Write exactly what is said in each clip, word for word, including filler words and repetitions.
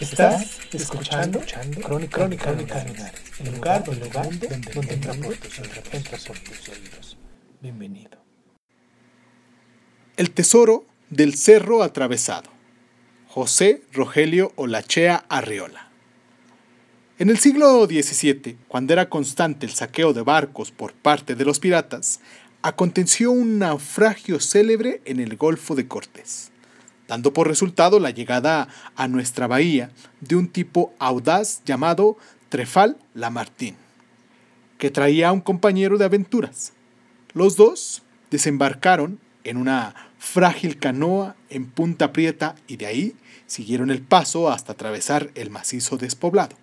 Estás escuchando, escuchando Crónica, Crónica, Crónica Lunares, el lugar, el lugar donde, donde, donde entra por tus oídos. Bienvenido. El tesoro del cerro atravesado. José Rogelio Olachea Arreola. En el siglo diecisiete, cuando era constante el saqueo de barcos por parte de los piratas, aconteció un naufragio célebre en el Golfo de Cortés, dando por resultado la llegada a nuestra bahía de un tipo audaz llamado Tefal Lamartine, que traía a un compañero de aventuras. Los dos desembarcaron en una frágil canoa en Punta Prieta y de ahí siguieron el paso hasta atravesar el macizo despoblado.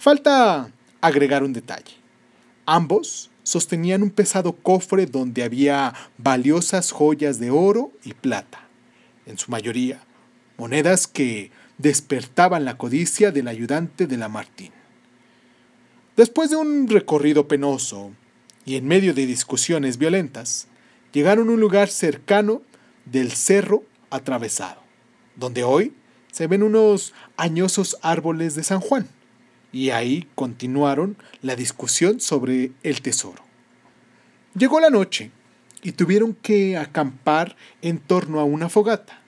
Falta agregar un detalle. Ambos sostenían un pesado cofre donde había valiosas joyas de oro y plata. En su mayoría, monedas que despertaban la codicia del ayudante de Lamartine. Después de un recorrido penoso y en medio de discusiones violentas, llegaron a un lugar cercano del cerro atravesado, donde hoy se ven unos añosos árboles de San Juan, y ahí continuaron la discusión sobre el tesoro. Llegó la noche, y tuvieron que acampar en torno a una fogata.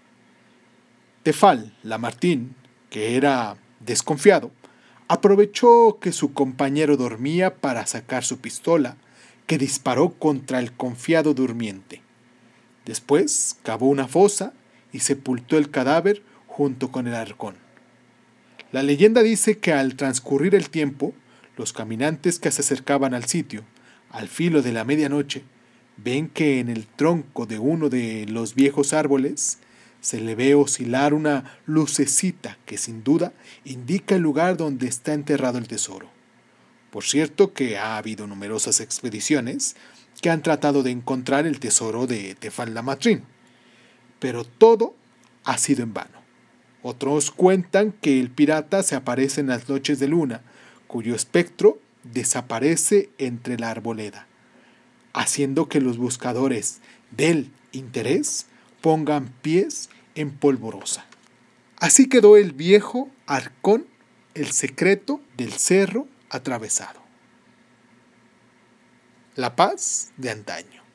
Tefal Lamartine, que era desconfiado, aprovechó que su compañero dormía para sacar su pistola, que disparó contra el confiado durmiente. Después cavó una fosa y sepultó el cadáver junto con el arcón. La leyenda dice que al transcurrir el tiempo, los caminantes que se acercaban al sitio, al filo de la medianoche, ven que en el tronco de uno de los viejos árboles se le ve oscilar una lucecita que sin duda indica el lugar donde está enterrado el tesoro. Por cierto que ha habido numerosas expediciones que han tratado de encontrar el tesoro de Tefal Lamatrín, pero todo ha sido en vano. Otros cuentan que el pirata se aparece en las noches de luna, cuyo espectro desaparece entre la arboleda, haciendo que los buscadores del interés pongan pies en polvorosa. Así quedó el viejo arcón, el secreto del cerro atravesado. La paz de antaño.